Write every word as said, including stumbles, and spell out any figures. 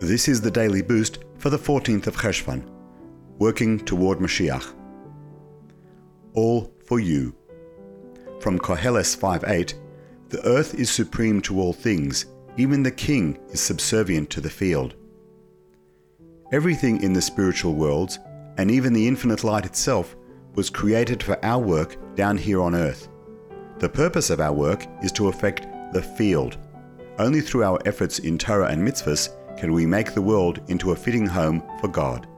This is the Daily Boost for the fourteenth of Cheshvan, working toward Mashiach. All for you. From Koheles five eight, the earth is supreme to all things, even the king is subservient to the field. Everything in the spiritual worlds, and even the infinite light itself, was created for our work down here on earth. The purpose of our work is to affect the field. Only through our efforts in Torah and mitzvahs can we make the world into a fitting home for God.